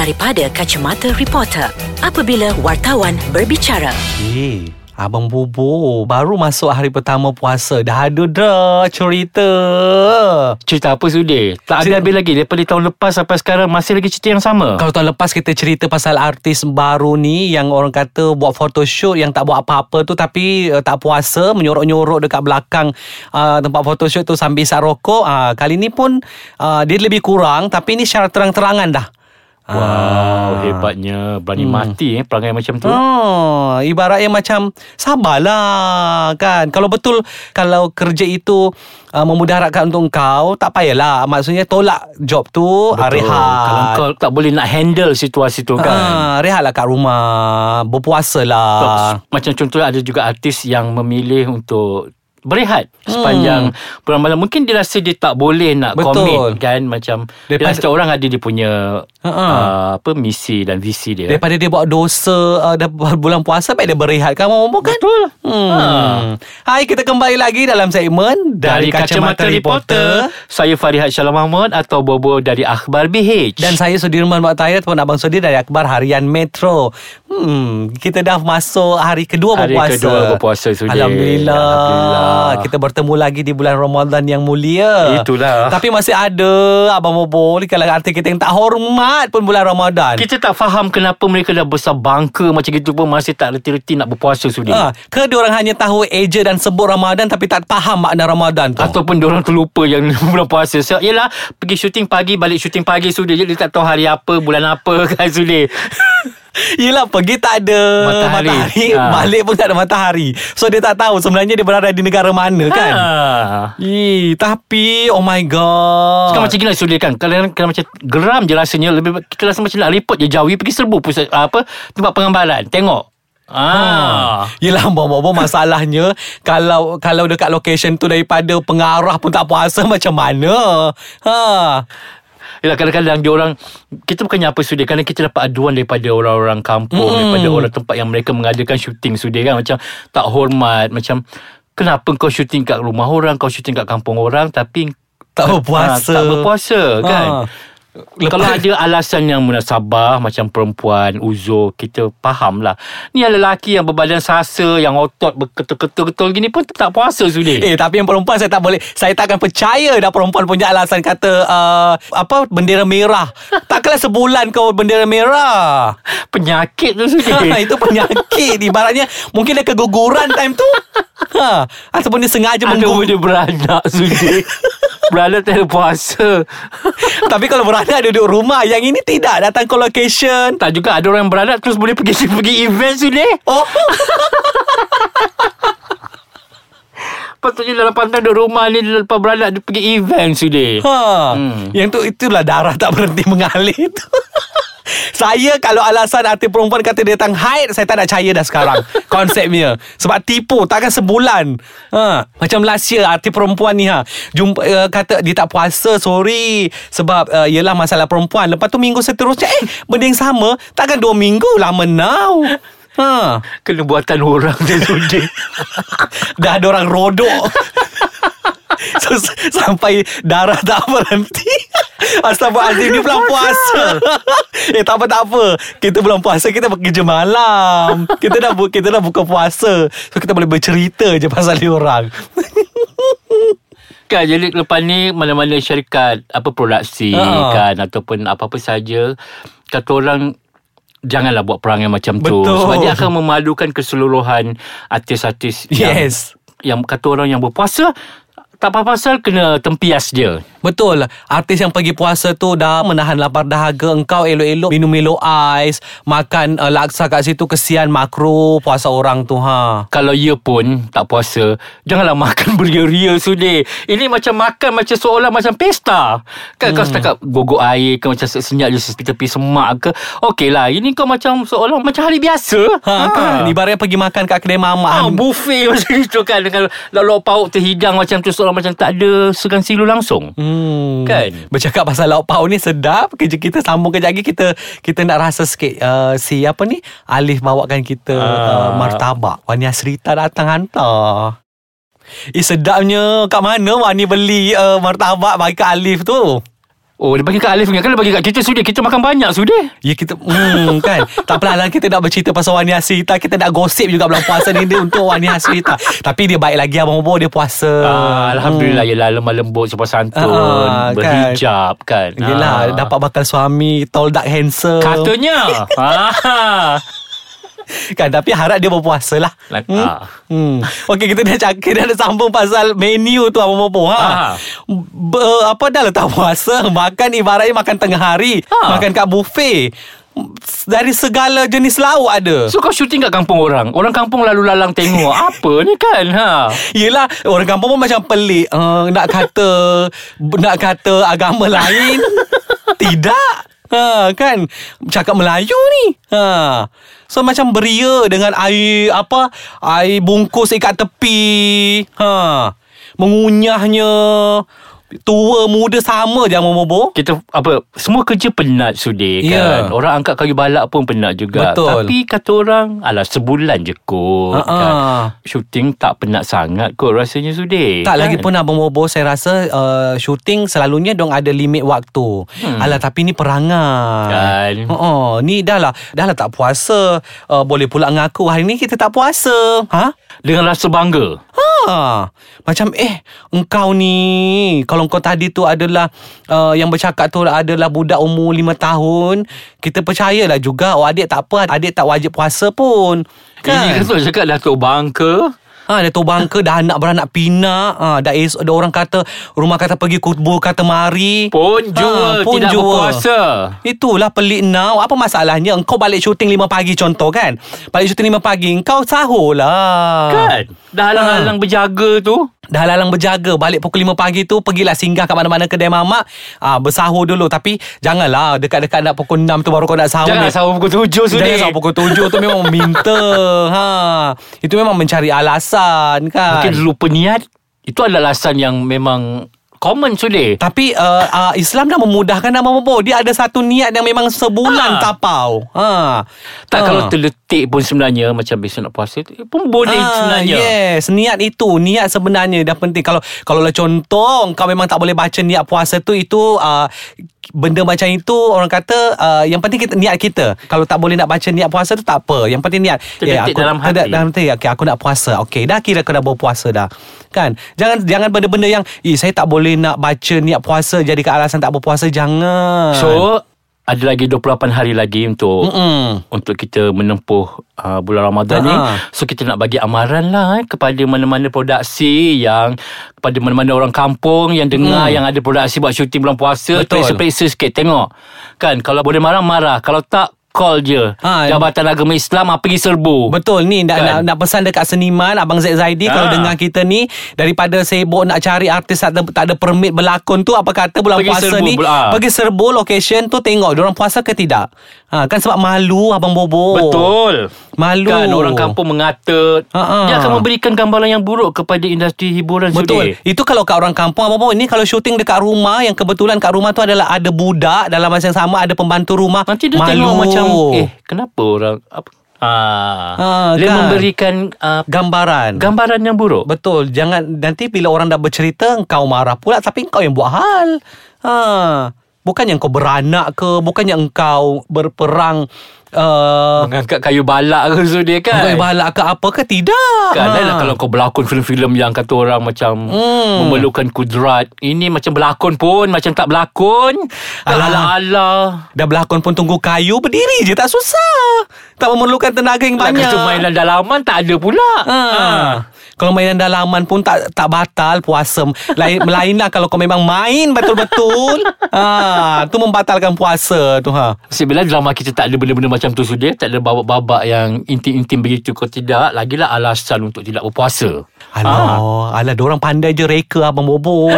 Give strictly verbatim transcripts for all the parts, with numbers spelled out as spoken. daripada kacamata reporter apabila wartawan berbicara. Hey. Abang Bobo baru masuk hari pertama puasa, dah ada dah cerita. Cerita apa Sudir? Tak habis-habis lagi. Daripada tahun lepas sampai sekarang masih lagi cerita yang sama. Kalau tahun lepas kita cerita pasal artis baru ni yang orang kata buat photoshoot, yang tak buat apa-apa tu tapi uh, tak puasa, menyorok-nyorok dekat belakang uh, tempat photoshoot tu sambil isap rokok. uh, Kali ni pun uh, dia lebih kurang, tapi ni secara terang-terangan dah. Wow, hebatnya. Berani hmm. mati eh, perangai macam tu. Oh, ibaratnya macam sabarlah kan. Kalau betul, kalau kerja itu uh, memudaratkan untuk kau, tak payahlah. Maksudnya tolak job tu, betul. Rehat. Kalau kau tak boleh nak handle situasi tu kan, uh, rehatlah kat rumah, berpuasalah. Macam contohnya ada juga artis yang memilih untuk berehat sepanjang hmm. bulan malam. Mungkin dia rasa dia tak boleh nak komit kan, macam daripada, dia rasa orang ada dia punya uh-uh. uh, apa misi dan visi dia. Daripada dia buat dosa uh, bulan puasa, baik dia berehat kan, Momo kan. Betul. Hmm. Ha. Hai, kita kembali lagi dalam segmen Dari, dari Kacamata, Kacamata Reporter. Reporter. Saya Farihat Shalom Mahmud atau Bobo dari Akhbar B H, dan saya Sudirman Baktayat pun Abang Sudir dari Akhbar Harian Metro. Hmm, kita dah masuk hari kedua hari berpuasa. Hari kedua berpuasa Sudir. Alhamdulillah. Alhamdulillah. Kita bertemu lagi di bulan Ramadan yang mulia. Itulah. Tapi masih ada Abang Bobo ni kalau arti kita yang tak hormat pun bulan Ramadan. Kita tak faham kenapa mereka dah besar bangka macam gitu pun masih tak reti-reti nak berpuasa Sudi. Ha, ke diorang hanya tahu eja dan sebut Ramadan tapi tak faham makna Ramadan tu. Ataupun diorang terlupa yang bulan puasa. So, yelah, pergi syuting pagi, balik syuting pagi Sudi. Jadi tak tahu hari apa, bulan apa kan Sudi. Yelah, pergi tak ada matahari, matahari ha. Balik pun tak ada matahari. So dia tak tahu sebenarnya dia berada di negara mana kan. ha. Ih, tapi oh my god, sekarang macam gila Sudir kan. Kadang-kadang macam geram je rasanya. Lebih, kita rasa macam nak report je jauhi. Pergi serbu pusat, apa, tempat pengambaran. Tengok. Ah, ha. Yelah Bobo, masalahnya kalau kalau dekat location tu daripada pengarah pun tak puasa, macam mana? Haa Yalah, kadang-kadang diorang, kita bukannya apa Sudir, kerana kita dapat aduan daripada orang-orang kampung, mm. daripada orang tempat yang mereka mengadakan syuting Sudir kan. Macam tak hormat, macam kenapa kau syuting kat rumah orang, kau syuting kat kampung orang, tapi tak berpuasa. Tak berpuasa kan. ha. Lepas. Kalau ada alasan yang munasabah, macam perempuan, uzur, kita faham lah. Ni yang lelaki yang berbadan sasa, yang otot berketul-ketul gini pun tak puasa Sudir. Eh, tapi yang perempuan saya tak boleh, saya takkan percaya dah perempuan punya alasan. Kata uh, apa, bendera merah. Takkanlah sebulan kau bendera merah. Penyakit tu Sudir. Itu penyakit. Ibaratnya mungkin dia keguguran time tu. Ha. Ataupun dia sengaja menggugur. Dia beranak Sudir. Beranak tak ada puasa. Tapi kalau beranak ada duduk rumah, yang ini tidak, datang ke location. Tak juga ada orang yang beranak terus boleh pergi pergi event Sudir. Oh. Patutnya dalam pantang duduk rumah ni, lepas beranak dia pergi event Sudir. Ha. Hmm. Yang tu itulah darah tak berhenti mengalir tu. Saya kalau alasan arti perempuan kata dia datang haid, saya tak nak percaya dah sekarang. Konsepnya sebab tipu, takkan sebulan. ha. Macam last year arti perempuan ni ha, jumpa, uh, kata dia tak puasa, sorry, sebab uh, yelah masalah perempuan. Lepas tu minggu seterusnya Eh benda yang sama, takkan dua minggu, lama now. ha. Kena buatan orang dia Sudir. Dah ada orang rodok. So, sampai darah tak berhenti. Astagfirullahaladzim, dia belum puasa. Eh, tak apa-tak apa, kita belum puasa, kita bekerja malam. Kita dah bu- kita dah buka puasa, so kita boleh bercerita je pasal diorang. Kan, jadi lepas ni mana-mana syarikat apa produksi uh. kan, ataupun apa-apa saja, kata orang janganlah buat perangai macam Betul. tu, sebab dia akan memalukan keseluruhan artis-artis. Yes. Yang, yang kata orang yang berpuasa tak pasal kena tempias dia. Betul. Artis yang pergi puasa tu dah menahan lapar dahaga. Engkau elok-elok minum Milo Ais, makan uh, laksa kat situ. Kesian makro puasa orang tu. ha. Kalau ia pun tak puasa, janganlah makan beria-ria Sudir. Ini macam makan macam seolah macam pesta kan. hmm. Kau setakat gogok air ke, macam senyap je tepi semak ke, okey lah. Ini kau macam seolah macam hari biasa. ha, ha. Kan, ibaratnya pergi makan kat kedai mamak, ha, buffet macam itu kan, dengan lauk pauk terhidang macam tu, seolah macam tak ada segan silu langsung. hmm. Kan, bercakap pasal lauk pauk ni sedap. Kerja kita sambung kejap lagi. Kita Kita nak rasa sikit uh, si apa ni, Alif bawakan kita uh. Uh, martabak Wani Asrita datang hantar. Eh, sedapnya. Kat mana Wani beli uh, martabak bagi Alif tu? Oh, dia bagi kat Alif ingat kan, dia bagi kat kita Sudir. Kita makan banyak Sudir. Ya kita hmm, kan. Tak apalah lah, kita nak bercerita pasal Wani Hasrita. Kita nak gosip juga bulan puasa ni dia untuk Wani Hasrita. Tapi dia baik lagi abang bobo dia puasa. Ah, alhamdulillah hmm. Yelah lemah lembut, sopan santun, ah, berhijab kan. kan. Yelah ah. Dapat bakal suami tall dark handsome. Katanya. ah. Kan, tapi harap dia berpuasa lah. hmm? Ah. hmm. Okey, kita dah cakap, dah sambung pasal menu tu apa-apa ha? ah. Be- Apa dah letak puasa, makan ibaratnya makan tengah hari, ah. makan kat buffet. Dari segala jenis lauk ada. So kau syuting kat kampung orang. Orang kampung lalu lalang tengok apa ni kan ha? Yelah, orang kampung pun macam pelik. uh, Nak kata Nak kata agama lain tidak ha, kan, cakap Melayu ni ha. So macam beria dengan air, apa, air bungkus ikat tepi ha. Mengunyahnya tua muda sama je memoboh. Kita apa, semua kerja penat Sudir kan. Yeah. Orang angkat kayu balak pun penat juga. Betul. Tapi kata orang, alah sebulan je kot uh-uh. kan. Shooting tak penat sangat kot rasanya Sudir. Tak kan? Lagi pun abang Bobo saya rasa uh, shooting selalunya dong ada limit waktu. Hmm. Alah tapi ni perangai. Kan. Uh-uh. Ni dah lah, dah lah tak puasa. Uh, boleh pula ngaku hari ni kita tak puasa. Ha? Dengan rasa bangga. Ha. Macam eh engkau ni, kalau kau tadi tu adalah uh, yang bercakap tu adalah budak umur lima tahun, kita percayalah juga. Oh adik tak apa, adik tak wajib puasa pun kan. Ini betul cakap Dato' Bangka. Ha, Dato' Bangka dah anak beranak pinak. Ha, dah, esok, dah orang kata rumah kata pergi kubur kata mari pun jua, ha, pun tidak jua. Berpuasa. Itulah pelik now. Apa masalahnya? Engkau balik syuting lima pagi contoh kan. Balik syuting lima pagi, engkau sahur lah kan. Dah halang-halang ha. berjaga tu. Dah halang-halang berjaga. Balik pukul lima pagi tu, pergilah singgah kat mana-mana kedai mamak. Ha, bersahur dulu. Tapi janganlah dekat-dekat nak pukul enam tu baru kau nak sahur. Jangan sahur pukul tujuh sudah. Jangan sahur pukul tujuh tu memang minta. Ha, itu memang mencari alasan kan. Mungkin lupa niat. Itu adalah alasan yang memang common Sudir. Tapi uh, uh, Islam dah memudahkan abang Bobo. Dia ada satu niat yang memang sebulan ha. tapau. Ha. Tak ha. Kalau terletik pun sebenarnya macam besok nak puasa itu pun boleh ha, sebenarnya. Yes, niat itu, niat sebenarnya dah penting. Kalau kalau lah contoh kau memang tak boleh baca niat puasa tu, itu uh, benda macam itu orang kata uh, yang penting kita, niat kita. Kalau tak boleh nak baca niat puasa tu tak apa. Yang penting niat. Ya, aku dalam hati. Dalam hati okay, aku nak puasa. Okey, dah kira kau dah berpuasa dah. Kan? Jangan jangan benda-benda yang eh saya tak boleh nak baca niat puasa jadikan alasan tak berpuasa. Jangan. So ada lagi dua puluh lapan hari lagi untuk Mm-mm. untuk kita menempuh uh, bulan Ramadan uh-huh. ni. So kita nak bagi amaran lah eh, kepada mana-mana produksi yang, kepada mana-mana orang kampung yang dengar mm. yang ada produksi buat syuting bulan puasa. Periksa-periksa sikit, tengok kan. Kalau boleh marah, marah. Kalau tak, call je ha, Jabatan Agama Islam, apa pergi serbu. Betul ni nak, kan? nak, nak pesan dekat seniman abang Zaid Zaidi ha. Kalau dengar kita ni, daripada sibuk nak cari artis tak ada, tak ada permit berlakon tu, apa kata bulan pergi puasa serbu, ni ha. Pergi serbu location tu, tengok diorang puasa ke tidak ha, kan. Sebab malu abang Bobo. Betul. Malu kan, orang kampung mengata ha-ha. Dia akan memberikan gambaran yang buruk kepada industri hiburan. Betul Sudir. Itu kalau kat orang kampung. Abang Bobo ni kalau syuting dekat rumah, yang kebetulan kat rumah tu adalah ada budak, dalam masa yang sama ada pembantu rumah, nanti dia malu. Tengok macam eh kenapa orang apa? Ah, ah, dia kan memberikan uh, gambaran gambaran yang buruk. Betul. Jangan nanti bila orang dah bercerita engkau marah pula, tapi engkau yang buat hal. Ha, bukannya engkau beranak ke, bukannya engkau berperang uh, mengangkat kayu balak ke Sudir kan. Kayu balak ke apa ke tidak. Kan ha. Kalau kau berlakon filem-filem yang kata orang macam hmm. memerlukan kudrat, ini macam berlakon pun macam tak berlakon. Alah-alah, dah berlakon pun tunggu kayu berdiri je, tak susah. Tak memerlukan tenaga yang banyak. Kalau mainan dalaman tak ada pula ha. Ha. Kalau mainan dalaman pun tak tak batal puasa. Lain, melainlah kalau kau memang main betul-betul ha. Tu membatalkan puasa tu ha. Sebelah drama kita tak ada benda-benda macam tu Sudir. Tak ada babak-babak yang intim-intim begitu. Kalau tidak, lagilah alasan untuk tidak berpuasa. Alah ha. Alah, diorang pandai je reka abang Bobo.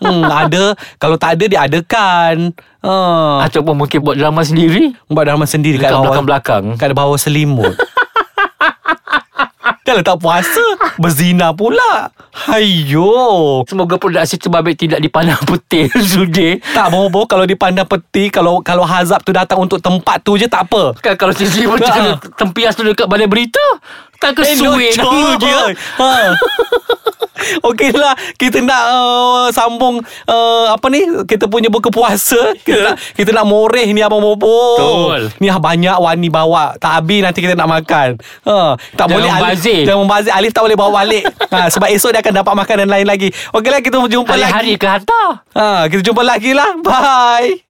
hmm, Ada. Kalau tak ada, dia adakan ha. Ataupun mungkin buat drama sendiri. Buat drama sendiri dekat kat belakang-belakang, kat bawah selimut. Kalau tak puasa, berzina pula. Hayo. Semoga produksi terbaik tidak dipandang peti Sudir. Tak Bobo, kalau dipandang peti, kalau kalau hazab tu datang untuk tempat tu je tak apa. Kan kalau sisi macam tempias tu dekat balai berita, tak kesuai nama dia. Ha. Okey lah, kita nak uh, sambung uh, apa ni, kita punya buka puasa. Kita nak, kita nak moreh ni Abang Bobo. Ni banyak Wani bawa, tak habis nanti kita nak makan. Ha. Tak jangan boleh membazir. Jangan membazir. Alif tak boleh bawa balik. Ha. Sebab esok dia akan dapat makanan lain lagi. Okey lah, kita jumpa hari lagi. Hari-hari ke hantar. Ha. Kita jumpa lagi lah. Bye.